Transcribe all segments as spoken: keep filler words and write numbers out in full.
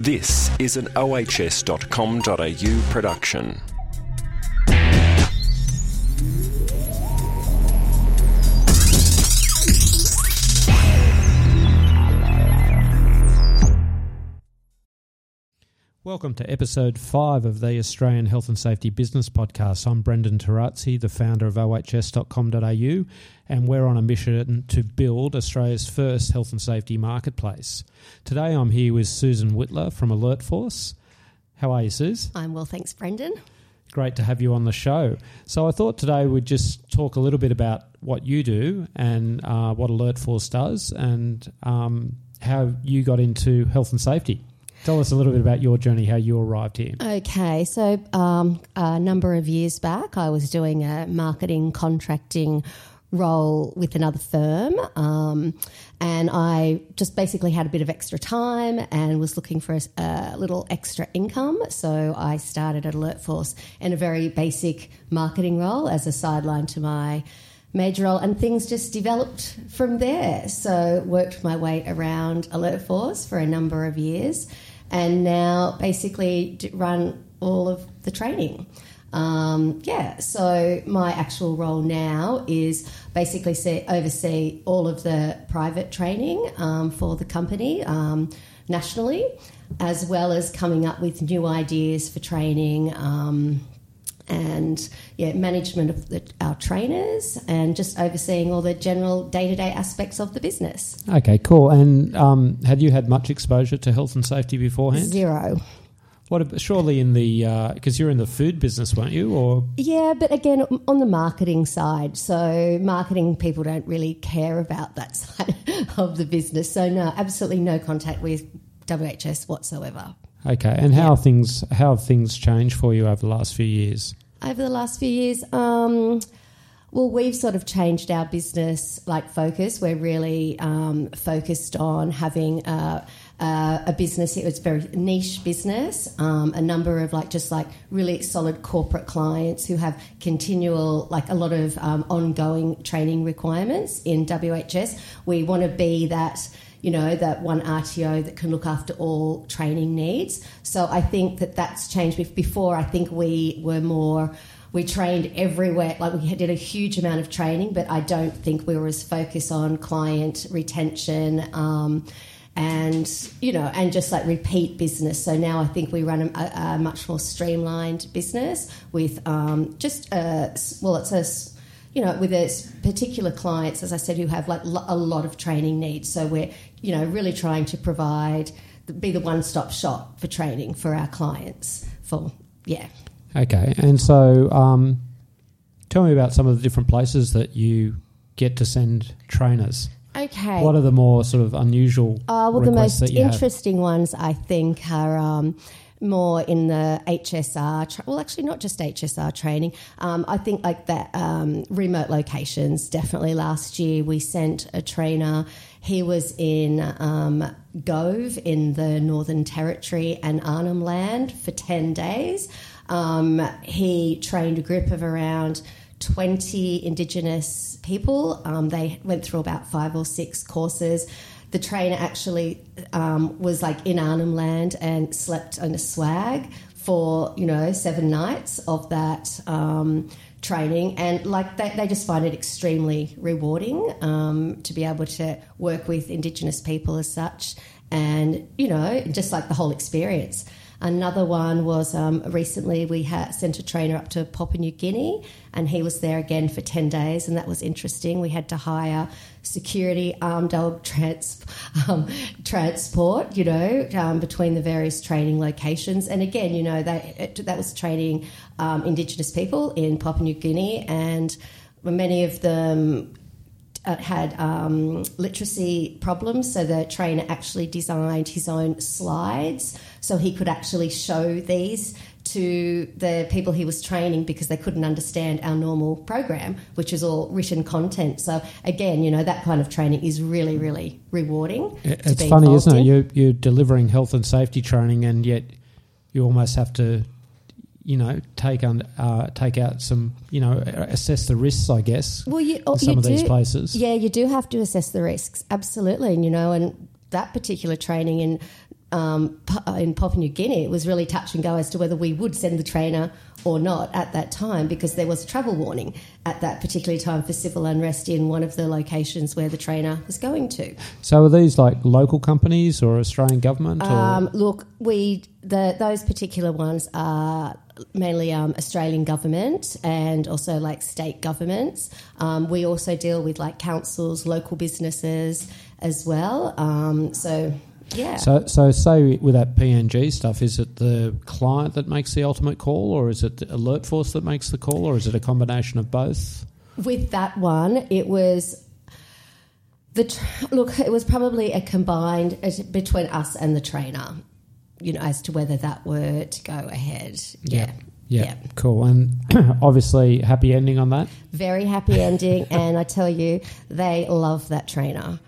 This is an O H S dot com dot A U production. Welcome to episode five of the Australian Health and Safety Business Podcast. I'm Brendan Tarazzi, the founder of O H S dot com dot A U, and we're on a mission to build Australia's first health and safety marketplace. Today I'm here with Susan Whitla from AlertForce. How are you, Suze? I'm well, thanks, Brendan. Great to have you on the show. So I thought today we'd just talk a little bit about what you do and uh, what AlertForce does and um, how you got into health and safety. Tell us a little bit about your journey, how you arrived here. Okay, so um, a number of years back I was doing a marketing contracting role with another firm um, and I just basically had a bit of extra time and was looking for a, a little extra income. So I started at AlertForce in a very basic marketing role as a sideline to my major role, and things just developed from there. So worked my way around AlertForce for a number of years. And now basically run all of the training. Um, yeah, so my actual role now is basically see, oversee all of the private training um, for the company um, nationally, as well as coming up with new ideas for training um, and yeah, management of the, our trainers, and just overseeing all the general day-to-day aspects of the business. Okay, cool. And um, had you had much exposure to health and safety beforehand? Zero. What, surely in the – because uh, you're in the food business, weren't you? Or Yeah, but again, on the marketing side. So marketing people don't really care about that side of the business. So no, absolutely no contact with W H S whatsoever. Okay, and how yeah. things how have things changed for you over the last few years? Over the last few years, um, well, we've sort of changed our business like focus. We're really um, focused on having a, a, a business. It was a very niche business. Um, a number of like just like really solid corporate clients who have continual like a lot of um, ongoing training requirements in W H S. We want to be that. You know, that one R T O that can look after all training needs. So I think that that's changed. Before, I think we were more, we trained everywhere. Like we did a huge amount of training, but I don't think we were as focused on client retention um, and, you know, and just like repeat business. So now I think we run a, a much more streamlined business with um, just, a, well, it's a... you know, with its particular clients, as I said, who have like a lot of training needs. So we're, you know, really trying to provide, be the one-stop shop for training for our clients. For yeah. Okay, and so um, tell me about some of the different places that you get to send trainers. Okay. What are the more sort of unusual? Uh, well, the most interesting have? ones I think are. Um, more in the H S R, tra- well actually not just H S R training, um, I think like that um, remote locations definitely. Last year we sent a trainer, he was in um, Gove in the Northern Territory and Arnhem Land for ten days. Um, he trained a group of around twenty Indigenous people, um, they went through about five or six courses. The trainer actually um, was like in Arnhem Land and slept on a swag for, you know, seven nights of that um, training. And like they, they just find it extremely rewarding um, to be able to work with Indigenous people as such and, you know, just like the whole experience. Another one was um, recently we had sent a trainer up to Papua New Guinea, and he was there again for ten days, and that was interesting. We had to hire security, armed dog trans- um, transport, you know, um, between the various training locations. And again, you know, that, it, that was training um, Indigenous people in Papua New Guinea, and many of them had um, literacy problems, so the trainer actually designed his own slides so he could actually show these to the people he was training because they couldn't understand our normal program, which is all written content. So again, you know, that kind of training is really, really rewarding. It's funny, isn't it? You're, you're delivering health and safety training, and yet you almost have to, you know, take on, uh, take out some, you know, assess the risks, I guess, well, you, in some you of do, these places. Yeah, you do have to assess the risks, absolutely. And, you know, and that particular training in um, in Papua New Guinea, it was really touch and go as to whether we would send the trainer or not at that time, because there was a travel warning at that particular time for civil unrest in one of the locations where the trainer was going to. So are these like local companies or Australian government? Or? Um, look, we the those particular ones are mainly um, Australian government and also like state governments. Um, we also deal with like councils, local businesses as well. Um, so... Yeah. So, so say with that P N G stuff, is it the client that makes the ultimate call, or is it AlertForce that makes the call, or is it a combination of both? With that one, it was the tra- look. It was probably a combined between us and the trainer, you know, as to whether that were to go ahead. Yeah. Yep. Yeah, yep. Cool. And obviously, happy ending on that. Very happy ending, and I tell you, they love that trainer.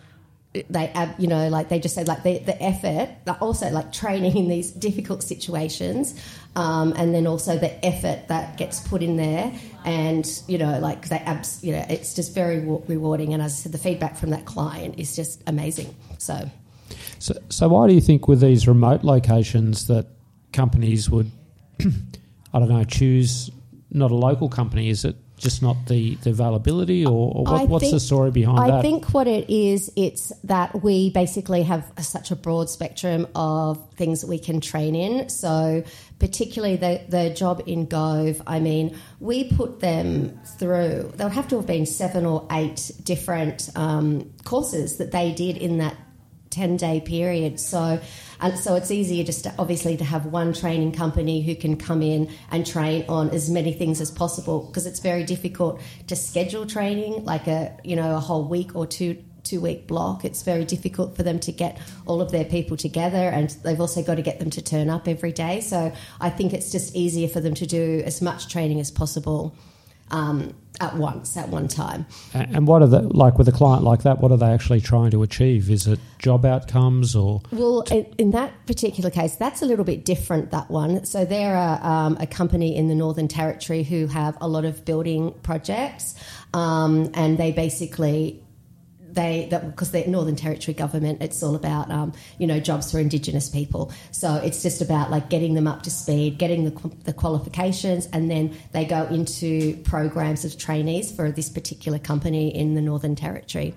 They, you know, like they just said, like the, the effort, but also like training in these difficult situations, um, and then also the effort that gets put in there, and you know, like they, abs- you know, it's just very rewarding. And as I said, the feedback from that client is just amazing. So, so, so why do you think with these remote locations that companies would, I don't know, choose not a local company? Is it just not the, the availability, or, or what, think, what's the story behind I that? I think what it is, it's that we basically have such a broad spectrum of things that we can train in. So particularly the, the job in Gove, I mean, we put them through, there would have to have been seven or eight different um, courses that they did in that ten-day period. So and so it's easier just to obviously to have one training company who can come in and train on as many things as possible, because it's very difficult to schedule training like a, you know, a whole week or two two week block. It's very difficult for them to get all of their people together, and they've also got to get them to turn up every day. So I think it's just easier for them to do as much training as possible um, at once, at one time. And what are the, like with a client like that, what are they actually trying to achieve? Is it job outcomes or? Well, in, in that particular case, that's a little bit different, that one. So there are um, a company in the Northern Territory who have a lot of building projects, um, and they basically, they that because the Northern Territory government, it's all about, um, you know, jobs for Indigenous people. So it's just about like getting them up to speed, getting the, the qualifications, and then they go into programs of trainees for this particular company in the Northern Territory.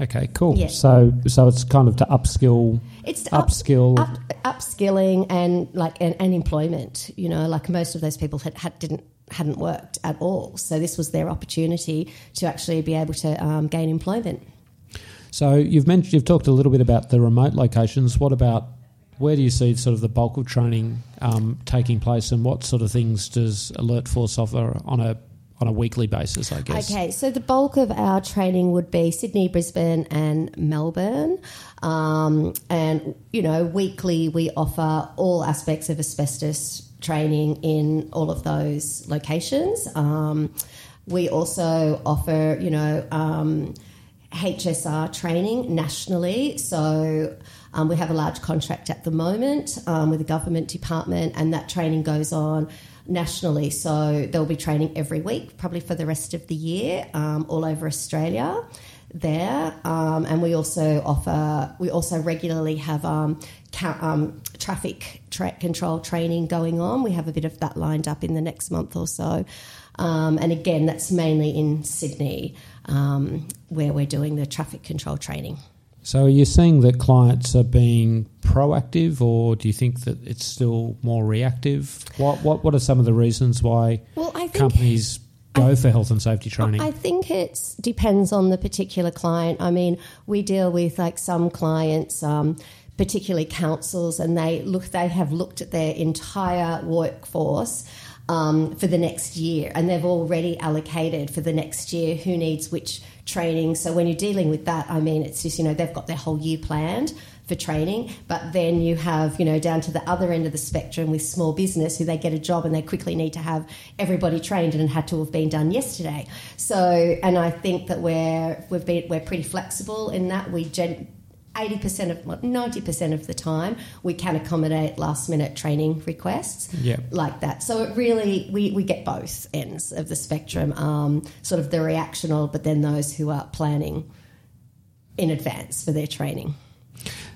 Okay, cool. Yeah. So so it's kind of to upskill, it's to up, upskill, up, upskilling, and like and, and employment. You know, like most of those people had, had didn't. hadn't worked at all. So this was their opportunity to actually be able to um, gain employment. So you've mentioned, you've talked a little bit about the remote locations. What about, where do you see sort of the bulk of training um, taking place, and what sort of things does AlertForce offer on a on a weekly basis, I guess? Okay, so the bulk of our training would be Sydney, Brisbane and Melbourne. Um, and, you know, weekly we offer all aspects of asbestos training in all of those locations. Um, we also offer, you know, um, H S R training nationally. So um, we have a large contract at the moment um, with the government department, and that training goes on nationally. So there'll be training every week, probably for the rest of the year, um, all over Australia there. Um, and we also offer, we also regularly have um, ca- um, traffic tra- control training going on. We have a bit of that lined up in the next month or so. Um, and again, that's mainly in Sydney um, where we're doing the traffic control training. So are you seeing that clients are being proactive, or do you think that it's still more reactive? What what, what are some of the reasons why well, I think companies go for health and safety training? I think it depends on the particular client. I mean, we deal with like some clients, um, particularly councils, and they look they have looked at their entire workforce um, for the next year, and they've already allocated for the next year who needs which training. So when you're dealing with that, I mean, it's just, you know, they've got their whole year planned for training, but then you have, you know, down to the other end of the spectrum with small business who they get a job and they quickly need to have everybody trained, and it had to have been done yesterday. So, and I think that we're we've been we're pretty flexible in that we gen- eighty percent of well, ninety percent of the time we can accommodate last minute training requests, yep, like that. So it really we we get both ends of the spectrum, um, sort of the reactional, but then those who are planning in advance for their training.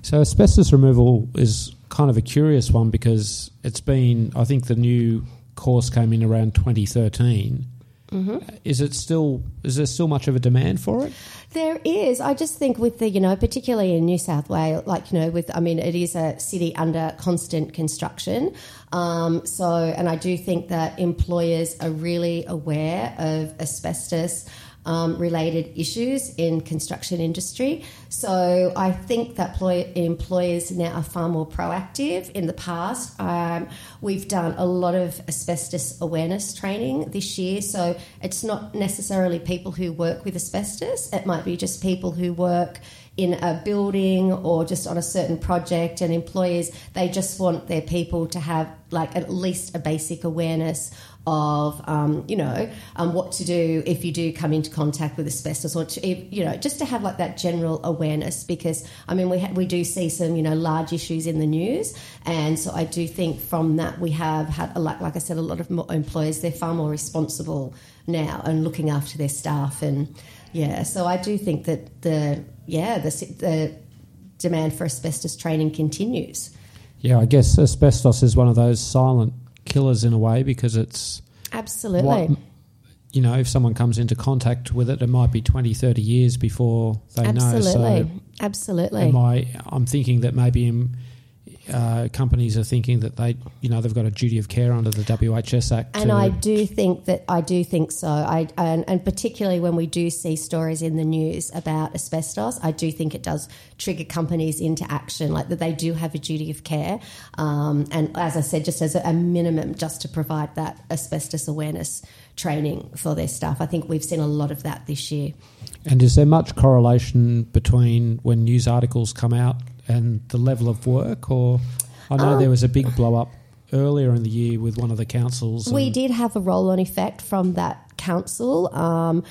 So asbestos removal is kind of a curious one because it's been, I think the new course came in around twenty thirteen. Mm-hmm. Is it still? Is there still much of a demand for it? There is. I just think with the, you know, particularly in New South Wales, like, you know, with, I mean, it is a city under constant construction. Um, so, and I do think that employers are really aware of asbestos Um, related issues in construction industry. So I think that ploy- employers now are far more proactive. In the past, um, we've done a lot of asbestos awareness training this year. So it's not necessarily people who work with asbestos. It might be just people who work in a building or just on a certain project, and employers, they just want their people to have like at least a basic awareness of, um, you know, um, what to do if you do come into contact with asbestos, or, to, you know, just to have like that general awareness, because, I mean, we ha- we do see some, you know, large issues in the news, and so I do think from that we have had, a, like, like I said, a lot of employers, they're far more responsible now and looking after their staff, and, yeah, so I do think that the, yeah, the, the demand for asbestos training continues. Yeah, I guess asbestos is one of those silent killers in a way, because it's absolutely what, you know, if someone comes into contact with it, it might be twenty, thirty years before they absolutely know. So absolutely. Am I, I'm thinking that maybe uh, companies are thinking that they, you know, they've got a duty of care under the W H S Act, and I do think that I do think so. I and, and particularly when we do see stories in the news about asbestos, I do think it does trigger companies into action, like that they do have a duty of care, um, and as I said, just as a, a minimum, just to provide that asbestos awareness training for their staff. I think we've seen a lot of that this year. And is there much correlation between when news articles come out and the level of work? Or I know um, there was a big blow up earlier in the year with one of the councils. We did have a roll-on effect from that council, um,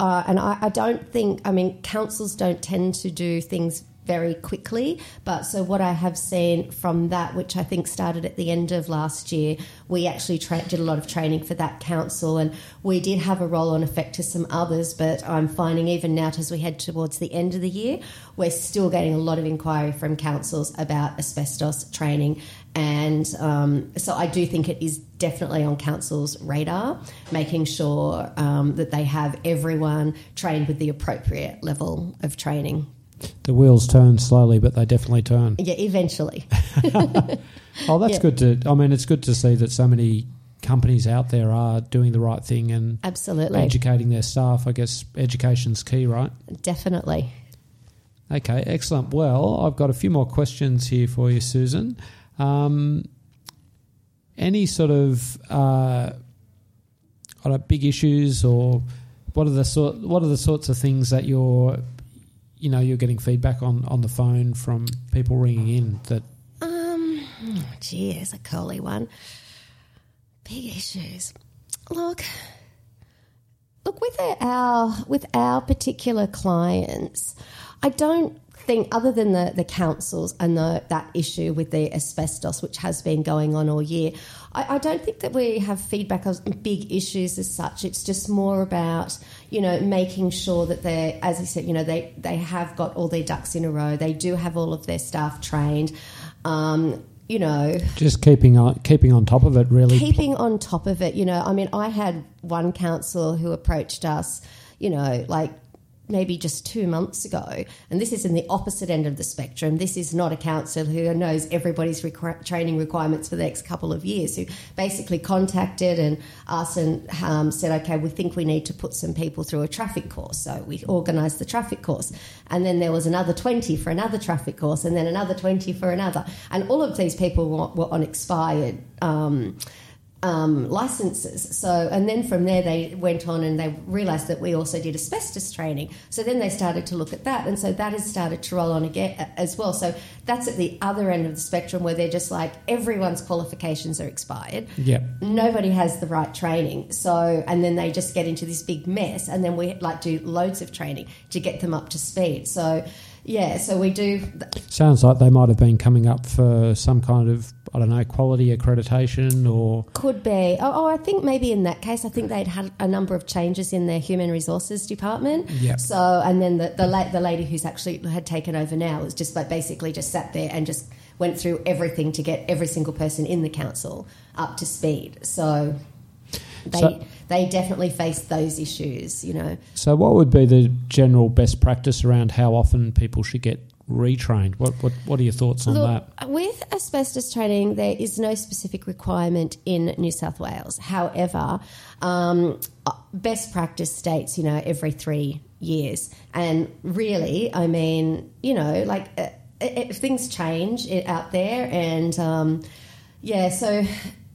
uh, and I, I don't think, I mean, councils don't tend to do things very quickly, but so what I have seen from that, which I think started at the end of last year, we actually tra- did a lot of training for that council, and we did have a roll-on effect to some others, but I'm finding even now as we head towards the end of the year, we're still getting a lot of inquiry from councils about asbestos training. And um, so I do think it is definitely on councils' radar, making sure um, that they have everyone trained with the appropriate level of training. The wheels turn slowly, but they definitely turn. Yeah, eventually. Oh, that's yeah. good to. I mean, it's good to see that so many companies out there are doing the right thing and absolutely educating their staff. I guess education's key, right? Definitely. Okay, excellent. Well, I've got a few more questions here for you, Susan. Um, any sort of uh, I don't know, big issues, or what are the sort? What are the sorts of things that you're you know, you're getting feedback on, on the phone from people ringing in that... Um, oh gee, it's a curly one. Big issues. Look, look, with our, with our particular clients, I don't think, other than the, the councils and the, that issue with the asbestos, which has been going on all year, I, I don't think that we have feedback on big issues as such. It's just more about, you know, making sure that they're, as I said, you know, they, they have got all their ducks in a row. They do have all of their staff trained, um, you know. Just keeping on, keeping on top of it, really. Keeping on top of it, you know. I mean, I had one council who approached us, you know, like, maybe just two months ago, and this is in the opposite end of the spectrum. This is not a council who knows everybody's requ- training requirements for the next couple of years, who basically contacted and asked and um, said, okay, we think we need to put some people through a traffic course. So we organised the traffic course, and then there was another twenty for another traffic course, and then another twenty for another. And all of these people were, were on expired um Um, licenses. So, and then from there they went on and they realised that we also did asbestos training. So then they started to look at that, and so that has started to roll on again as well. So that's at the other end of the spectrum, where they're just like, everyone's qualifications are expired. Yeah. Nobody has the right training. So, and then they just get into this big mess, and then we like do loads of training to get them up to speed. So, yeah, so we do. Th- Sounds like they might have been coming up for some kind of I don't know, quality accreditation or... Could be. Oh, oh, I think maybe in that case, I think they'd had a number of changes in their human resources department. Yep. So, and then the the, la- the lady who's actually had taken over now was just like basically just sat there and just went through everything to get every single person in the council up to speed. So they so, they definitely faced those issues, you know. So what would be the general best practice around how often people should get retrained? What, what what are your thoughts on Look, that? With asbestos training, there is no specific requirement in New South Wales. However, um, best practice states, you know, every three years. And really, I mean, you know, like uh, it, things change out there. And, um, yeah, so...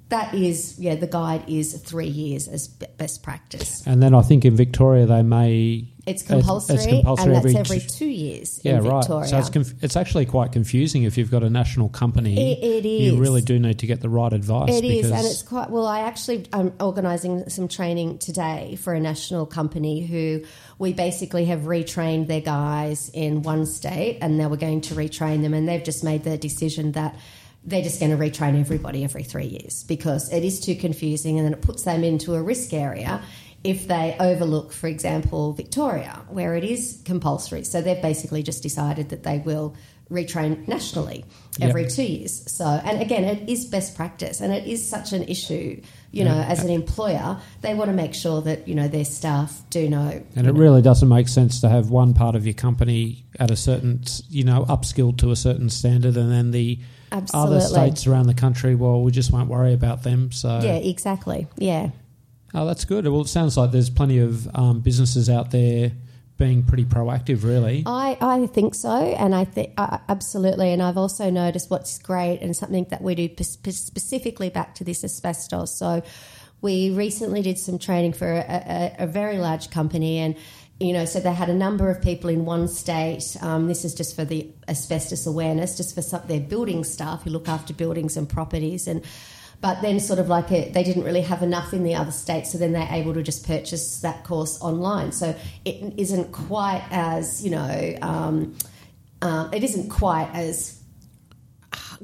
That is, yeah, the guide is three years as best practice. And then I think in Victoria they may... It's compulsory, it's, it's compulsory and that's every, every two years yeah, in Victoria. Right. So it's conf- it's actually quite confusing if you've got a national company. It, it is. You really do need to get the right advice. It is, and it's quite... Well, I actually am organising some training today for a national company who we basically have retrained their guys in one state and now we're going to retrain them, and they've just made the decision that... They're just going to retrain everybody every three years because it is too confusing, and then it puts them into a risk area if they overlook, for example, Victoria, where it is compulsory. So they've basically just decided that they will retrain nationally every yep. two years. So, and again, it is best practice, and it is such an issue. You know, as an employer, they want to make sure that, you know, their staff do know. And it know. really doesn't make sense to have one part of your company at a certain, you know, upskilled to a certain standard, and then the Absolutely. other states around the country, well, we just won't worry about them. So yeah, exactly. Yeah. Oh, that's good. Well, it sounds like there's plenty of um, businesses out there being pretty proactive, really. I, I think so, and I think uh, absolutely. And I've also noticed what's great and something that we do p- specifically back to this asbestos. So we recently did some training for a, a, a very large company, and you know, so they had a number of people in one state. Um, this is just for the asbestos awareness, just for some, their building staff who look after buildings and properties, and. But then sort of like a, they didn't really have enough in the other states, so then they're able to just purchase that course online. So it isn't quite as, you know, um, uh, it isn't quite as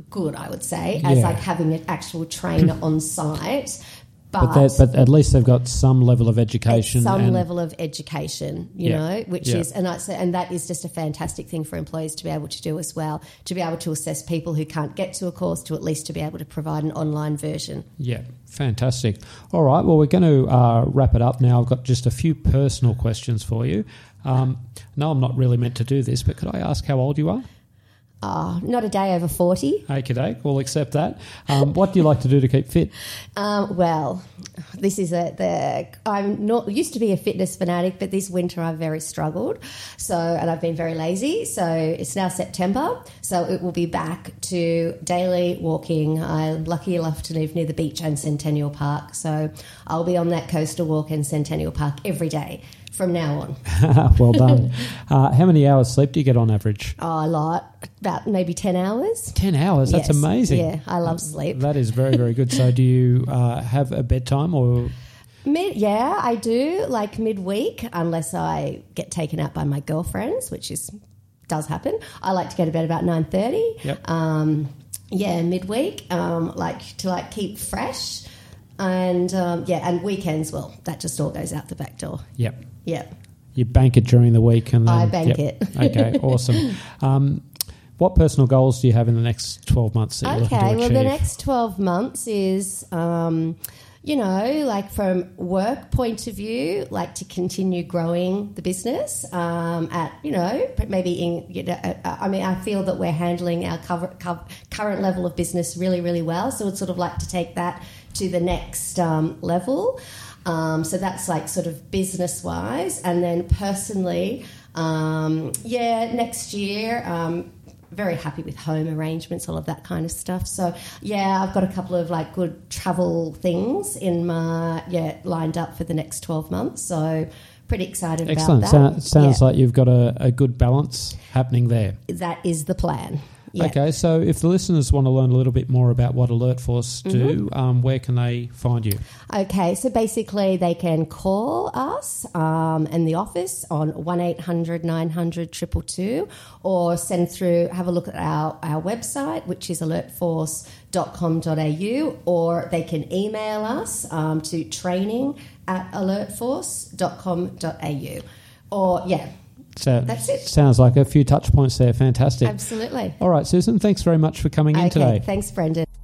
good, I would say, as yeah. like having an actual trainer on site. But, but, but at least they've got some level of education. Some and level of education, you yeah, know, which yeah. is and I, so, and that is just a fantastic thing for employees to be able to do as well, to be able to assess people who can't get to a course, to at least to be able to provide an online version. Yeah, fantastic. All right, well, we're going to uh, wrap it up now. I've got just a few personal questions for you. Um, no, I'm not really meant to do this, but could I ask how old you are? Oh, not a day over forty. Okey-doke, we'll accept that. Um, what do you like to do to keep fit? Um, well, this is a the I'm not used to be a fitness fanatic, but this winter I've very struggled. So, and I've been very lazy. So it's now September, so it will be back to daily walking. I'm lucky enough to live near the beach and Centennial Park, so I'll be on that coastal walk in Centennial Park every day from now on. Well done. uh, how many hours sleep do you get on average? Oh, a lot. About maybe ten hours. ten hours? That's yes. amazing. Yeah, I love sleep. That is very, very good. So do you uh, have a bedtime or...? Mid, yeah, I do, like midweek, unless I get taken out by my girlfriends, which is does happen. I like to go to bed about nine thirty. Yep. Um, yeah, midweek, um, like to like keep fresh. And, um, yeah, and weekends, well, that just all goes out the back door. Yep. Yep. You bank it during the week and then... I bank yep. it. Okay, awesome. Um, what personal goals do you have in the next twelve months that you're okay, looking to well, achieve? The next twelve months is, um, you know, like from work point of view, like to continue growing the business um, at, you know, maybe in, you know, I mean, I feel that we're handling our cover, cover, current level of business really, really well. So it's sort of like to take that to the next um, level. Um, so that's like sort of business-wise. And then personally, um, yeah, next year, um, very happy with home arrangements, all of that kind of stuff. So, yeah, I've got a couple of like good travel things in my, yeah, lined up for the next twelve months. So pretty excited Excellent. about that. Excellent. So, sounds yeah. like you've got a, a good balance happening there. That is the plan. Yeah. Okay, so if the listeners want to learn a little bit more about what AlertForce do, mm-hmm. um, where can they find you? Okay, so basically they can call us um, in the office on one eight hundred nine hundred two two two or send through, have a look at our, our website, which is alert force dot com dot a u, or they can email us um, to training at alert force dot com dot a u. Or, yeah. So that's it. Sounds like a few touch points there. Fantastic. Absolutely. All right, Susan, thanks very much for coming okay, in today. Thanks, Brendan.